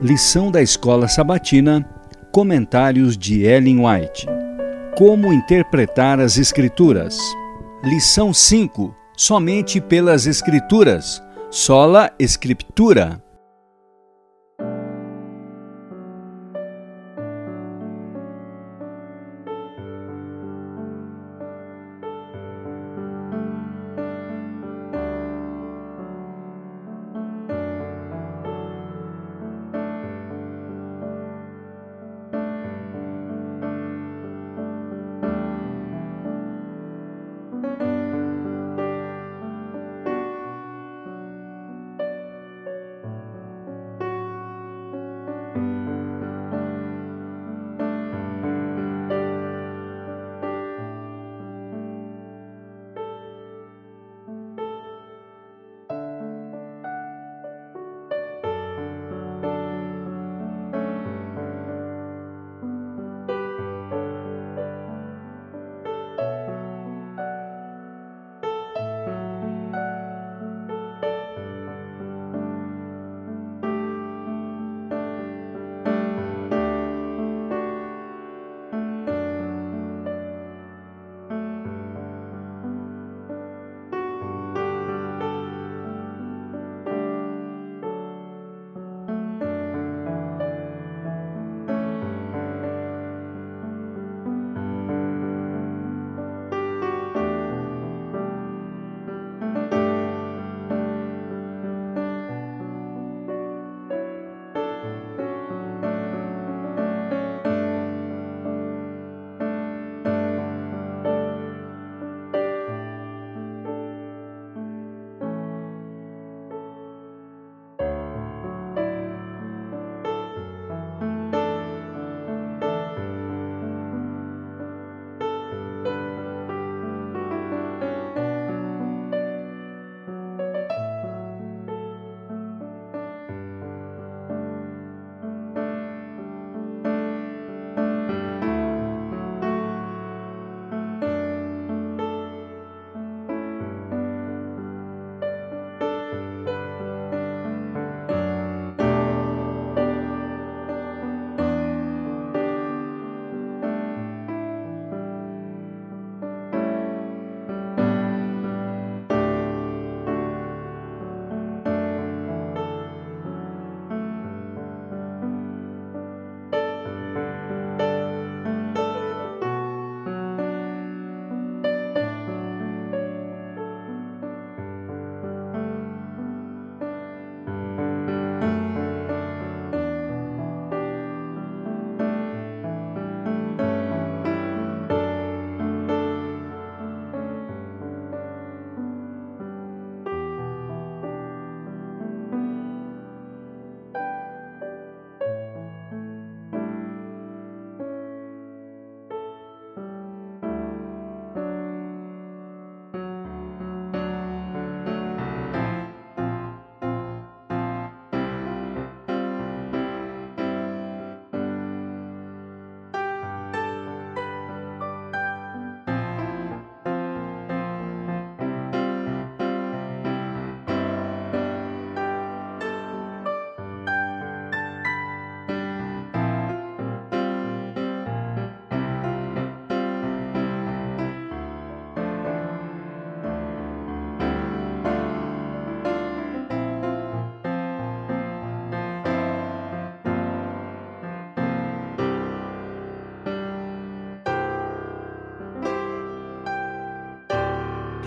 Lição da Escola Sabatina, comentários de Ellen White. Como interpretar as Escrituras? Lição 5. Somente pelas Escrituras. Sola Scriptura.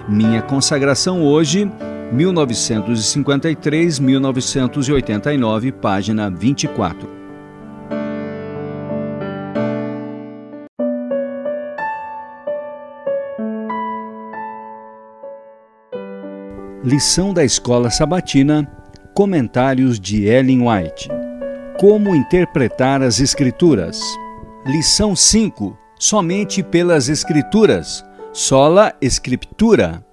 Minha consagração hoje, 1953-1989, página 24. Lição da Escola Sabatina, comentários de Ellen White. Como interpretar as Escrituras? Lição 5. Somente pelas Escrituras. Sola Scriptura.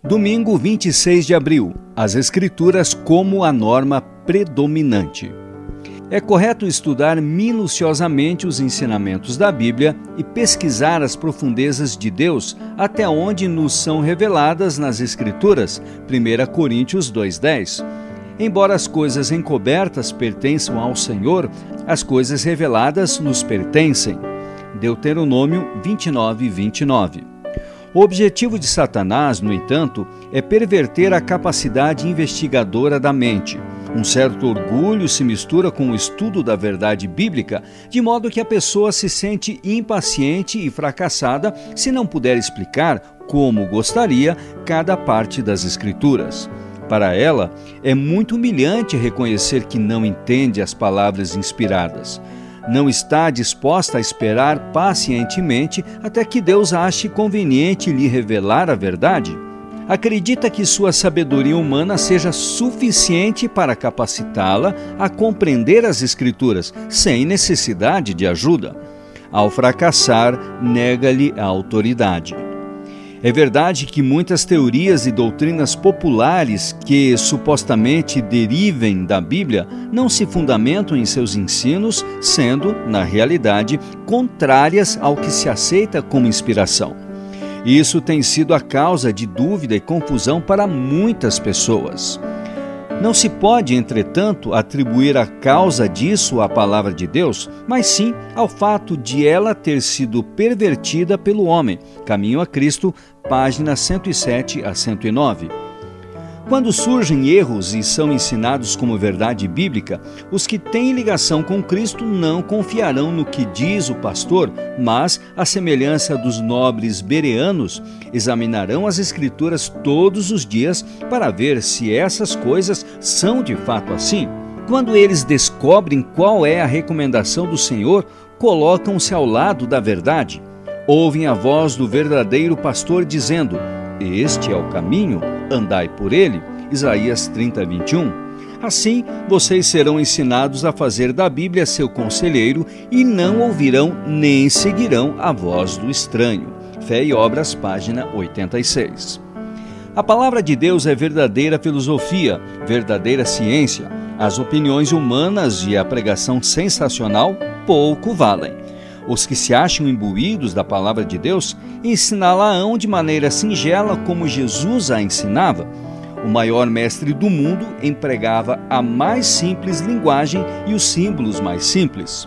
Domingo 26 de abril. As Escrituras como a norma predominante. É correto estudar minuciosamente os ensinamentos da Bíblia e pesquisar as profundezas de Deus até onde nos são reveladas nas Escrituras, 1 Coríntios 2:10. Embora as coisas encobertas pertençam ao Senhor, as coisas reveladas nos pertencem. Deuteronômio 29:29. O objetivo de Satanás, no entanto, é perverter a capacidade investigadora da mente. Um certo orgulho se mistura com o estudo da verdade bíblica, de modo que a pessoa se sente impaciente e fracassada se não puder explicar, como gostaria, cada parte das Escrituras. Para ela, é muito humilhante reconhecer que não entende as palavras inspiradas. Não está disposta a esperar pacientemente até que Deus ache conveniente lhe revelar a verdade? Acredita que sua sabedoria humana seja suficiente para capacitá-la a compreender as Escrituras, sem necessidade de ajuda. Ao fracassar, nega-lhe a autoridade. É verdade que muitas teorias e doutrinas populares que supostamente derivem da Bíblia não se fundamentam em seus ensinos, sendo, na realidade, contrárias ao que se aceita como inspiração. Isso tem sido a causa de dúvida e confusão para muitas pessoas. Não se pode, entretanto, atribuir a causa disso à palavra de Deus, mas sim ao fato de ela ter sido pervertida pelo homem. Caminho a Cristo, páginas 107 a 109. Quando surgem erros e são ensinados como verdade bíblica, os que têm ligação com Cristo não confiarão no que diz o pastor, mas, à semelhança dos nobres bereanos, examinarão as Escrituras todos os dias para ver se essas coisas são de fato assim. Quando eles descobrem qual é a recomendação do Senhor, colocam-se ao lado da verdade. Ouvem a voz do verdadeiro pastor dizendo: "Este é o caminho, andai por ele", Isaías 30, 21. Assim, vocês serão ensinados a fazer da Bíblia seu conselheiro e não ouvirão nem seguirão a voz do estranho. Fé e Obras, página 86. A palavra de Deus é verdadeira filosofia, verdadeira ciência. As opiniões humanas e a pregação sensacional pouco valem. Os que se acham imbuídos da palavra de Deus ensiná-la-ão de maneira singela como Jesus a ensinava. O maior mestre do mundo empregava a mais simples linguagem e os símbolos mais simples.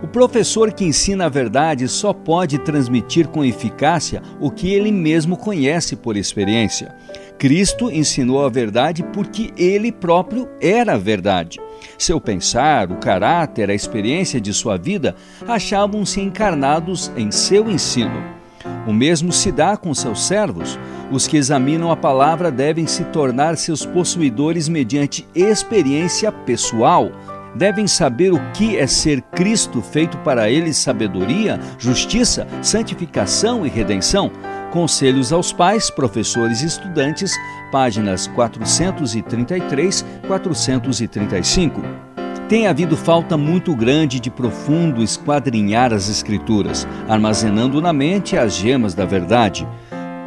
O professor que ensina a verdade só pode transmitir com eficácia o que ele mesmo conhece por experiência. Cristo ensinou a verdade porque ele próprio era a verdade. Seu pensar, o caráter, a experiência de sua vida achavam-se encarnados em seu ensino. O mesmo se dá com seus servos. Os que examinam a palavra devem se tornar seus possuidores mediante experiência pessoal. Devem saber o que é ser Cristo, feito para eles sabedoria, justiça, santificação e redenção. Conselhos aos Pais, Professores e Estudantes, páginas 433, 435. Tem havido falta muito grande de profundo esquadrinhar as Escrituras, armazenando na mente as gemas da verdade.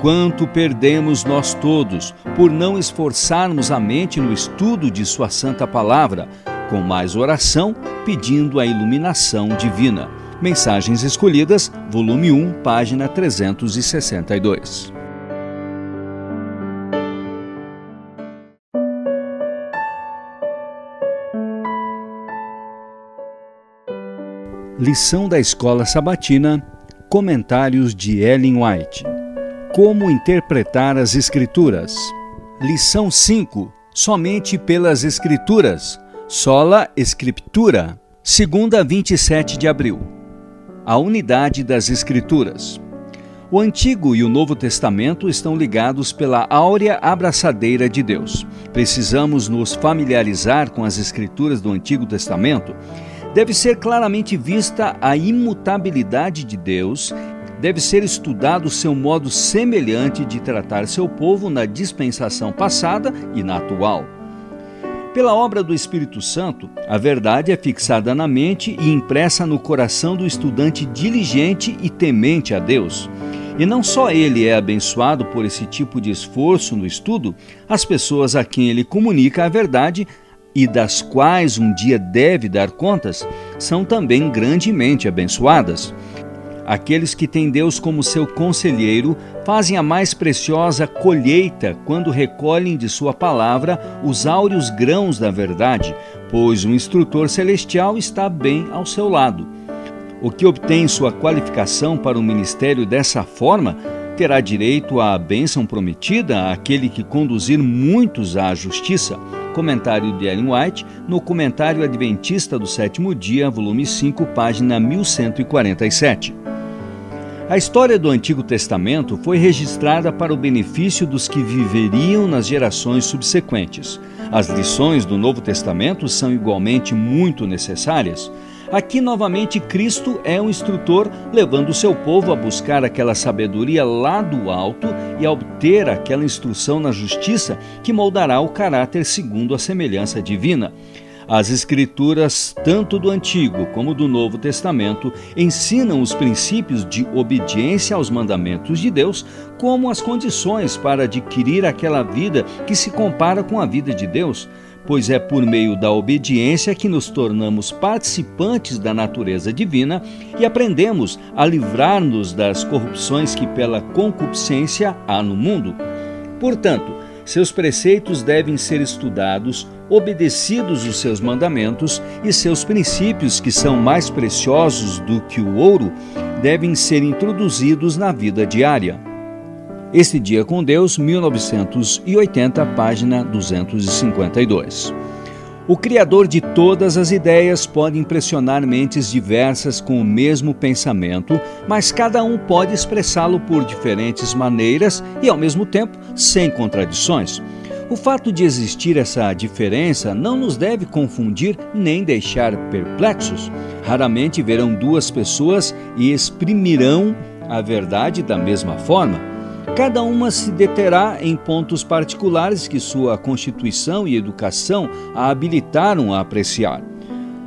Quanto perdemos nós todos por não esforçarmos a mente no estudo de sua santa palavra, com mais oração, pedindo a iluminação divina. Mensagens Escolhidas, volume 1, página 362. Lição da Escola Sabatina, comentários de Ellen White. Como interpretar as Escrituras? Lição 5. Somente pelas Escrituras. Sola Scriptura. Segunda, 27 de abril. A unidade das Escrituras. O Antigo e o Novo Testamento estão ligados pela áurea abraçadeira de Deus. Precisamos nos familiarizar com as Escrituras do Antigo Testamento. Deve ser claramente vista a imutabilidade de Deus. Deve ser estudado seu modo semelhante de tratar seu povo na dispensação passada e na atual. Pela obra do Espírito Santo, a verdade é fixada na mente e impressa no coração do estudante diligente e temente a Deus. E não só ele é abençoado por esse tipo de esforço no estudo, as pessoas a quem ele comunica a verdade e das quais um dia deve dar contas, são também grandemente abençoadas. Aqueles que têm Deus como seu conselheiro fazem a mais preciosa colheita quando recolhem de sua palavra os áureos grãos da verdade, pois o instrutor celestial está bem ao seu lado. O que obtém sua qualificação para o ministério dessa forma terá direito à bênção prometida àquele que conduzir muitos à justiça. Comentário de Ellen White, no Comentário Adventista do Sétimo Dia, volume 5, página 1147. A história do Antigo Testamento foi registrada para o benefício dos que viveriam nas gerações subsequentes. As lições do Novo Testamento são igualmente muito necessárias. Aqui, novamente, Cristo é um instrutor, levando o seu povo a buscar aquela sabedoria lá do alto e a obter aquela instrução na justiça que moldará o caráter segundo a semelhança divina. As Escrituras, tanto do Antigo como do Novo Testamento, ensinam os princípios de obediência aos mandamentos de Deus, como as condições para adquirir aquela vida que se compara com a vida de Deus, pois é por meio da obediência que nos tornamos participantes da natureza divina e aprendemos a livrar-nos das corrupções que pela concupiscência há no mundo. Portanto, seus preceitos devem ser estudados, obedecidos os seus mandamentos e seus princípios, que são mais preciosos do que o ouro, devem ser introduzidos na vida diária. Este Dia com Deus, 1980, página 252. O Criador de todas as ideias pode impressionar mentes diversas com o mesmo pensamento, mas cada um pode expressá-lo por diferentes maneiras e, ao mesmo tempo, sem contradições. O fato de existir essa diferença não nos deve confundir nem deixar perplexos. Raramente verão duas pessoas e exprimirão a verdade da mesma forma. Cada uma se deterá em pontos particulares que sua constituição e educação a habilitaram a apreciar.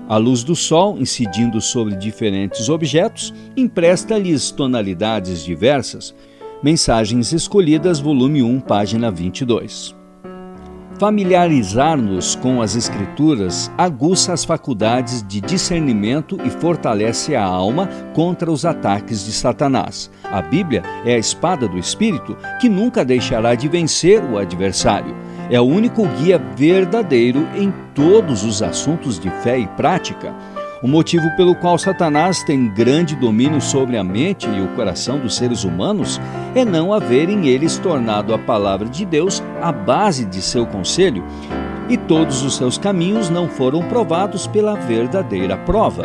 A luz do sol, incidindo sobre diferentes objetos, empresta-lhes tonalidades diversas. Mensagens Escolhidas, volume 1, página 22. Familiarizar-nos com as Escrituras aguça as faculdades de discernimento e fortalece a alma contra os ataques de Satanás. A Bíblia é a espada do Espírito, que nunca deixará de vencer o adversário. É o único guia verdadeiro em todos os assuntos de fé e prática. O motivo pelo qual Satanás tem grande domínio sobre a mente e o coração dos seres humanos é não haverem eles tornado a palavra de Deus a base de seu conselho, e todos os seus caminhos não foram provados pela verdadeira prova.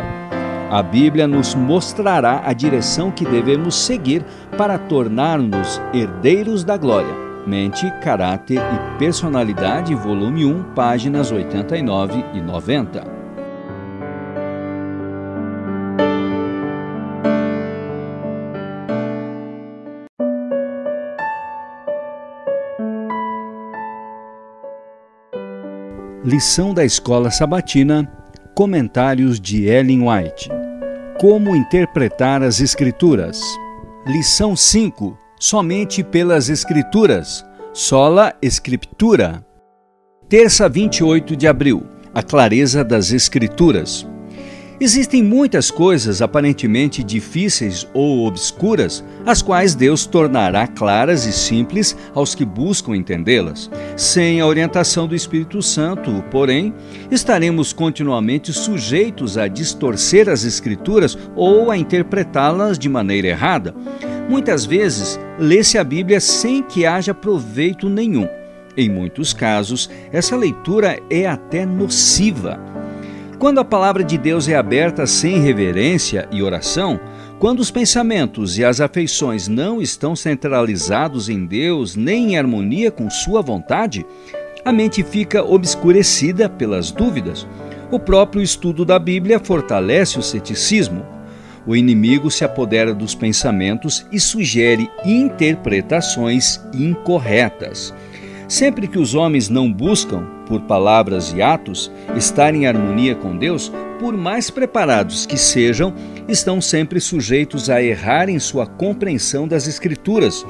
A Bíblia nos mostrará a direção que devemos seguir para tornar-nos herdeiros da glória. Mente, Caráter e Personalidade, volume 1, páginas 89 e 90. Lição da Escola Sabatina, Comentários de Ellen White. Como interpretar as Escrituras? Lição 5. Somente pelas Escrituras. Sola Scriptura. Terça, 28 de abril. A clareza das Escrituras. Existem muitas coisas aparentemente difíceis ou obscuras, as quais Deus tornará claras e simples aos que buscam entendê-las. Sem a orientação do Espírito Santo, porém, estaremos continuamente sujeitos a distorcer as Escrituras ou a interpretá-las de maneira errada. Muitas vezes, lê-se a Bíblia sem que haja proveito nenhum. Em muitos casos, essa leitura é até nociva. Quando a palavra de Deus é aberta sem reverência e oração, quando os pensamentos e as afeições não estão centralizados em Deus nem em harmonia com sua vontade, a mente fica obscurecida pelas dúvidas. O próprio estudo da Bíblia fortalece o ceticismo. O inimigo se apodera dos pensamentos e sugere interpretações incorretas. Sempre que os homens não buscam, por palavras e atos, estar em harmonia com Deus, por mais preparados que sejam, estão sempre sujeitos a errar em sua compreensão das Escrituras.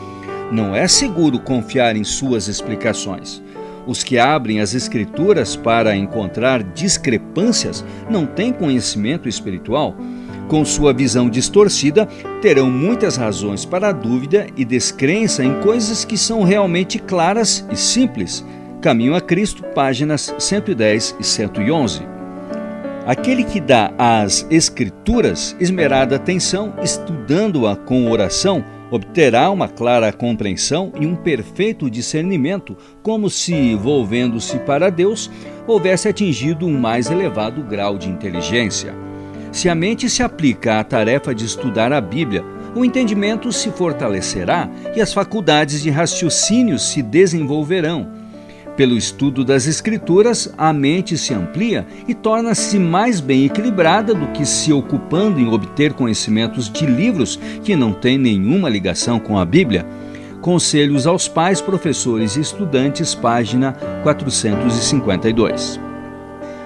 Não é seguro confiar em suas explicações. Os que abrem as Escrituras para encontrar discrepâncias não têm conhecimento espiritual. com sua visão distorcida, terão muitas razões para a dúvida e descrença em coisas que são realmente claras e simples. Caminho a Cristo, páginas 110 e 111. Aquele que dá às Escrituras esmerada atenção, estudando-a com oração, obterá uma clara compreensão e um perfeito discernimento, como se, volvendo-se para Deus, houvesse atingido um mais elevado grau de inteligência. Se a mente se aplica à tarefa de estudar a Bíblia, o entendimento se fortalecerá e as faculdades de raciocínio se desenvolverão. Pelo estudo das Escrituras, a mente se amplia e torna-se mais bem equilibrada do que se ocupando em obter conhecimentos de livros que não têm nenhuma ligação com a Bíblia. Conselhos aos pais, professores e estudantes, página 452.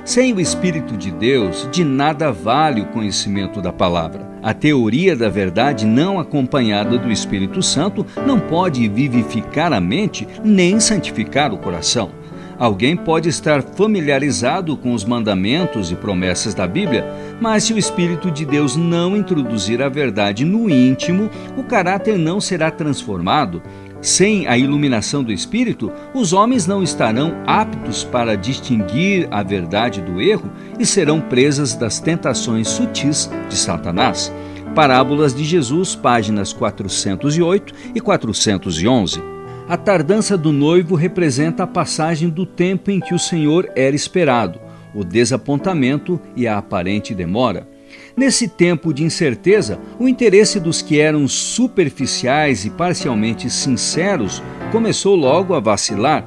Sem o Espírito de Deus, de nada vale o conhecimento da palavra. A teoria da verdade não acompanhada do Espírito Santo não pode vivificar a mente nem santificar o coração. Alguém pode estar familiarizado com os mandamentos e promessas da Bíblia, mas se o Espírito de Deus não introduzir a verdade no íntimo, o caráter não será transformado. Sem a iluminação do Espírito, os homens não estarão aptos para distinguir a verdade do erro e serão presas das tentações sutis de Satanás. Parábolas de Jesus, páginas 408 e 411. A tardança do noivo representa a passagem do tempo em que o Senhor era esperado, o desapontamento e a aparente demora. Nesse tempo de incerteza, o interesse dos que eram superficiais e parcialmente sinceros começou logo a vacilar,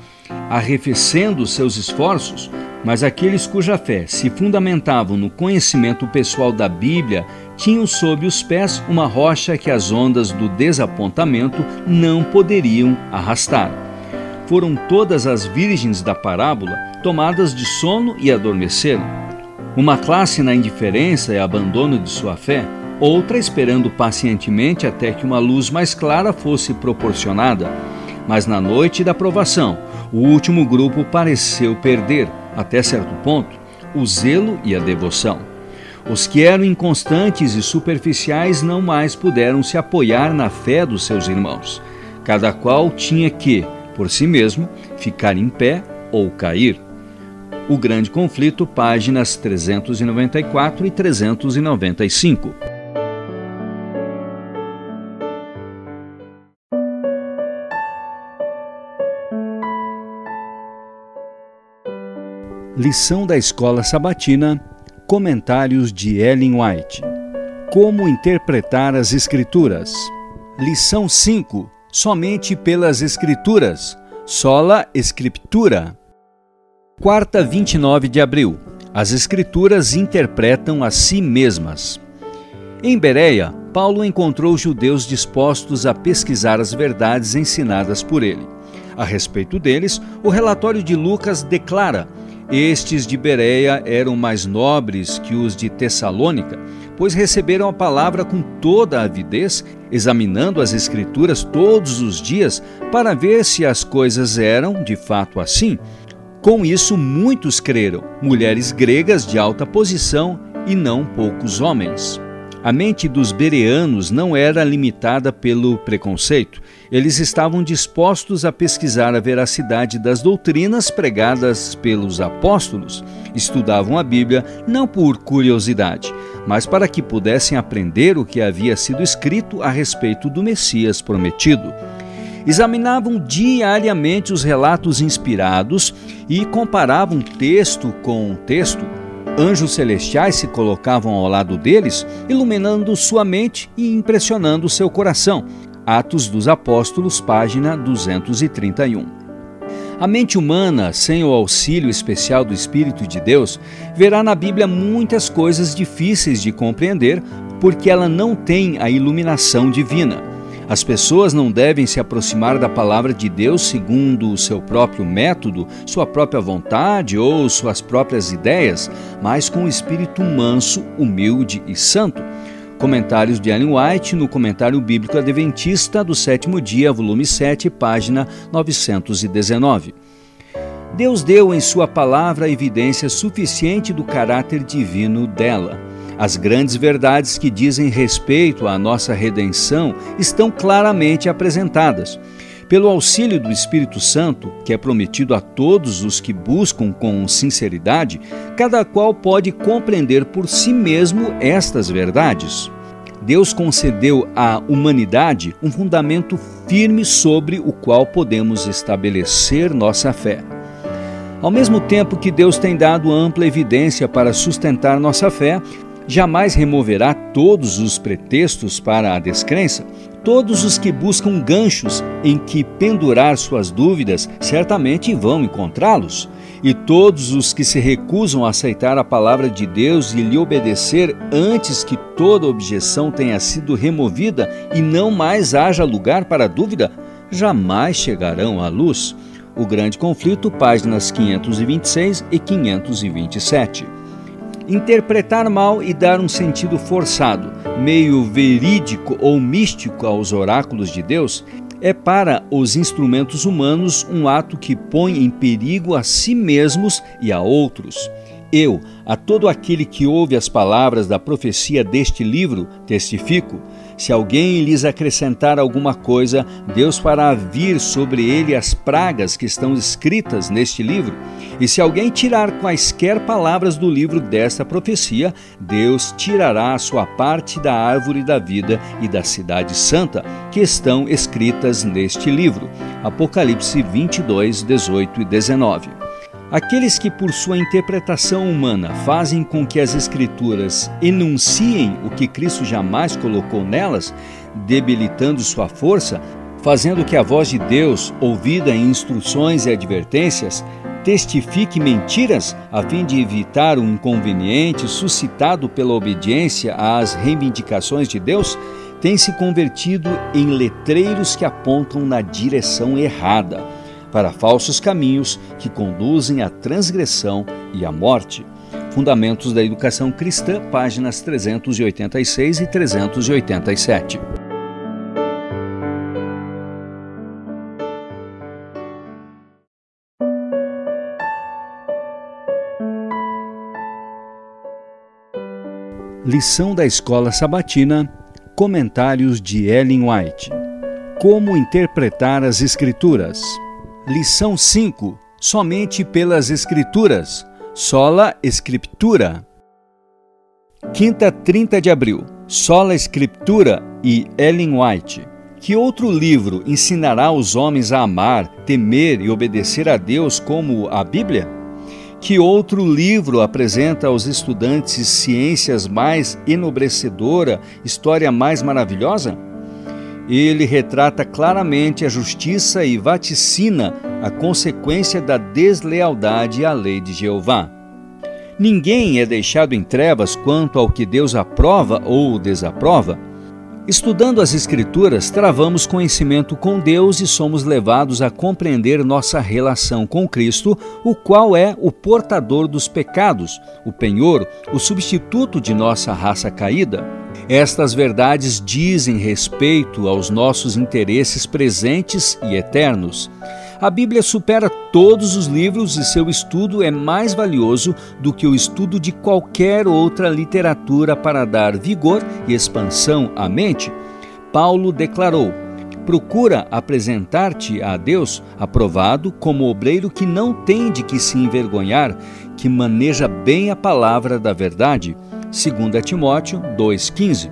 arrefecendo seus esforços, mas aqueles cuja fé se fundamentavam no conhecimento pessoal da Bíblia tinham sob os pés uma rocha que as ondas do desapontamento não poderiam arrastar. Foram todas as virgens da parábola tomadas de sono e adormeceram. Uma classe na indiferença e abandono de sua fé, outra esperando pacientemente até que uma luz mais clara fosse proporcionada. Mas na noite da provação, o último grupo pareceu perder, até certo ponto, o zelo e a devoção. Os que eram inconstantes e superficiais não mais puderam se apoiar na fé dos seus irmãos. Cada qual tinha que, por si mesmo, ficar em pé ou cair. O Grande Conflito, páginas 394 e 395. Lição da Escola Sabatina, comentários de Ellen White. Como interpretar as Escrituras? Lição 5. Somente pelas Escrituras. Sola Scriptura. Quarta, 29 de abril. As Escrituras interpretam a si mesmas. Em Bereia, Paulo encontrou judeus dispostos a pesquisar as verdades ensinadas por ele. A respeito deles, o relatório de Lucas declara: estes de Bereia eram mais nobres que os de Tessalônica, pois receberam a palavra com toda a avidez, examinando as Escrituras todos os dias para ver se as coisas eram de fato assim. Com isso, muitos creram, mulheres gregas de alta posição e não poucos homens. A mente dos bereanos não era limitada pelo preconceito. Eles estavam dispostos a pesquisar a veracidade das doutrinas pregadas pelos apóstolos. Estudavam a Bíblia não por curiosidade, mas para que pudessem aprender o que havia sido escrito a respeito do Messias prometido. Examinavam diariamente os relatos inspirados e comparavam texto com texto. Anjos celestiais se colocavam ao lado deles, iluminando sua mente e impressionando seu coração. Atos dos Apóstolos, página 231. A mente humana, sem o auxílio especial do Espírito de Deus, verá na Bíblia muitas coisas difíceis de compreender, porque ela não tem a iluminação divina. As pessoas não devem se aproximar da palavra de Deus segundo o seu próprio método, sua própria vontade ou suas próprias ideias, mas com o espírito manso, humilde e santo. Comentários de Ellen White no Comentário Bíblico Adventista do Sétimo Dia, volume 7, página 919. Deus deu em sua palavra a evidência suficiente do caráter divino dela. As grandes verdades que dizem respeito à nossa redenção estão claramente apresentadas. Pelo auxílio do Espírito Santo, que é prometido a todos os que buscam com sinceridade, cada qual pode compreender por si mesmo estas verdades. Deus concedeu à humanidade um fundamento firme sobre o qual podemos estabelecer nossa fé. Ao mesmo tempo que Deus tem dado ampla evidência para sustentar nossa fé, jamais removerá todos os pretextos para a descrença. Todos os que buscam ganchos em que pendurar suas dúvidas certamente vão encontrá-los. E todos os que se recusam a aceitar a palavra de Deus e lhe obedecer antes que toda objeção tenha sido removida e não mais haja lugar para dúvida, jamais chegarão à luz. O Grande Conflito, páginas 526 e 527. Interpretar mal e dar um sentido forçado, meio verídico ou místico aos oráculos de Deus, é para os instrumentos humanos um ato que põe em perigo a si mesmos e a outros. Eu, a todo aquele que ouve as palavras da profecia deste livro, testifico: se alguém lhes acrescentar alguma coisa, Deus fará vir sobre ele as pragas que estão escritas neste livro. E se alguém tirar quaisquer palavras do livro desta profecia, Deus tirará a sua parte da árvore da vida e da cidade santa, que estão escritas neste livro. Apocalipse 22, 18 e 19. Aqueles que, por sua interpretação humana, fazem com que as Escrituras enunciem o que Cristo jamais colocou nelas, debilitando sua força, fazendo que a voz de Deus, ouvida em instruções e advertências, testifique mentiras a fim de evitar o inconveniente suscitado pela obediência às reivindicações de Deus, tem se convertido em letreiros que apontam na direção errada, para falsos caminhos que conduzem à transgressão e à morte. Fundamentos da Educação Cristã, páginas 386 e 387. Lição da Escola Sabatina, comentários de Ellen White. Como interpretar as Escrituras? Lição 5. Somente pelas Escrituras. Sola Scriptura. Quinta, 30 de abril. Sola Scriptura e Ellen White. Que outro livro ensinará os homens a amar, temer e obedecer a Deus como a Bíblia? Que outro livro apresenta aos estudantes ciências mais enobrecedora, história mais maravilhosa? Ele retrata claramente a justiça e vaticina a consequência da deslealdade à lei de Jeová. Ninguém é deixado em trevas quanto ao que Deus aprova ou desaprova. Estudando as Escrituras, travamos conhecimento com Deus e somos levados a compreender nossa relação com Cristo, o qual é o portador dos pecados, o penhor, o substituto de nossa raça caída. Estas verdades dizem respeito aos nossos interesses presentes e eternos. A Bíblia supera todos os livros e seu estudo é mais valioso do que o estudo de qualquer outra literatura para dar vigor e expansão à mente. Paulo declarou: procura apresentar-te a Deus aprovado como obreiro que não tem de que se envergonhar, que maneja bem a palavra da verdade. 2 Timóteo 2,15.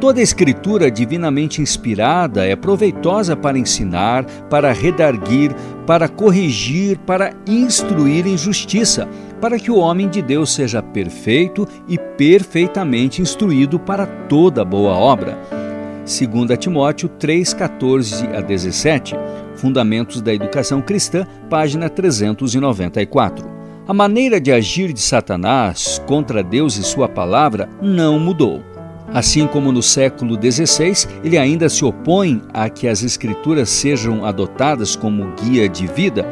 Toda escritura divinamente inspirada é proveitosa para ensinar, para redarguir, para corrigir, para instruir em justiça, para que o homem de Deus seja perfeito e perfeitamente instruído para toda boa obra. 2 Timóteo 3,14 a 17. Fundamentos da Educação Cristã, página 394. A maneira de agir de Satanás contra Deus e sua palavra não mudou. Assim como no século XVI, ele ainda se opõe a que as Escrituras sejam adotadas como guia de vida.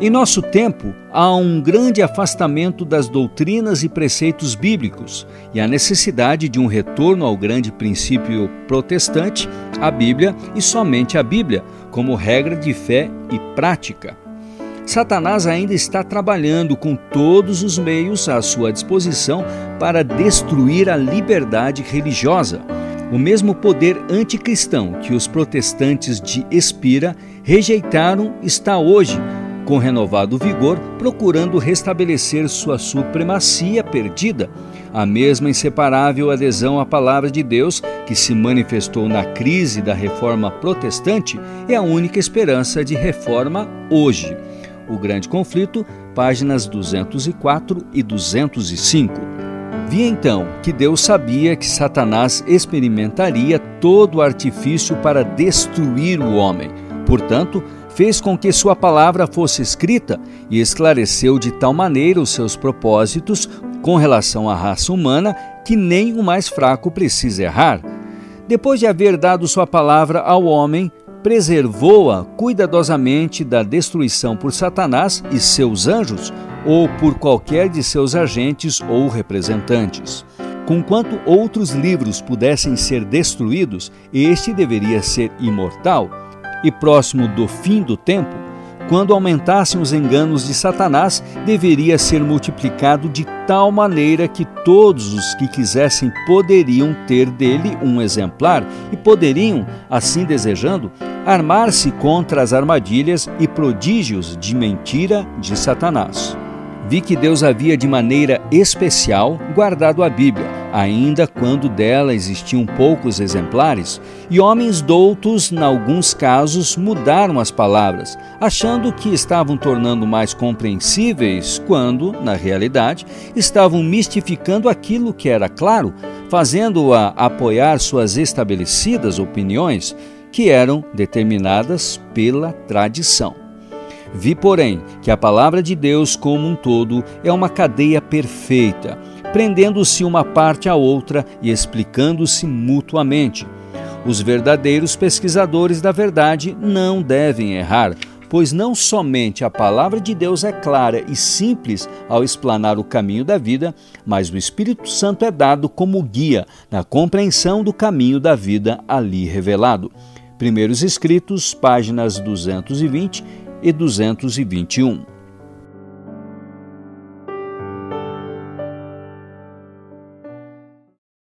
Em nosso tempo, há um grande afastamento das doutrinas e preceitos bíblicos e a necessidade de um retorno ao grande princípio protestante, a Bíblia e somente a Bíblia, como regra de fé e prática. Satanás ainda está trabalhando com todos os meios à sua disposição para destruir a liberdade religiosa. O mesmo poder anticristão que os protestantes de Espira rejeitaram está hoje, com renovado vigor, procurando restabelecer sua supremacia perdida. A mesma inseparável adesão à palavra de Deus, que se manifestou na crise da reforma protestante, é a única esperança de reforma hoje. O Grande Conflito, páginas 204 e 205. Vi então que Deus sabia que Satanás experimentaria todo o artifício para destruir o homem. Portanto, fez com que sua palavra fosse escrita e esclareceu de tal maneira os seus propósitos com relação à raça humana que nem o mais fraco precisa errar. Depois de haver dado sua palavra ao homem, preservou-a cuidadosamente da destruição por Satanás e seus anjos ou por qualquer de seus agentes ou representantes. Conquanto outros livros pudessem ser destruídos, este deveria ser imortal. E próximo do fim do tempo, quando aumentassem os enganos de Satanás, deveria ser multiplicado de tal maneira que todos os que quisessem poderiam ter dele um exemplar e poderiam, assim desejando, armar-se contra as armadilhas e prodígios de mentira de Satanás. Vi que Deus havia de maneira especial guardado a Bíblia, ainda quando dela existiam poucos exemplares, e homens doutos, em alguns casos, mudaram as palavras, achando que estavam tornando mais compreensíveis quando, na realidade, estavam mistificando aquilo que era claro, fazendo-a apoiar suas estabelecidas opiniões, que eram determinadas pela tradição. Vi, porém, que a palavra de Deus como um todo é uma cadeia perfeita, prendendo-se uma parte à outra e explicando-se mutuamente. Os verdadeiros pesquisadores da verdade não devem errar, pois não somente a palavra de Deus é clara e simples ao explanar o caminho da vida, mas o Espírito Santo é dado como guia na compreensão do caminho da vida ali revelado. Primeiros Escritos, páginas 220 e 221.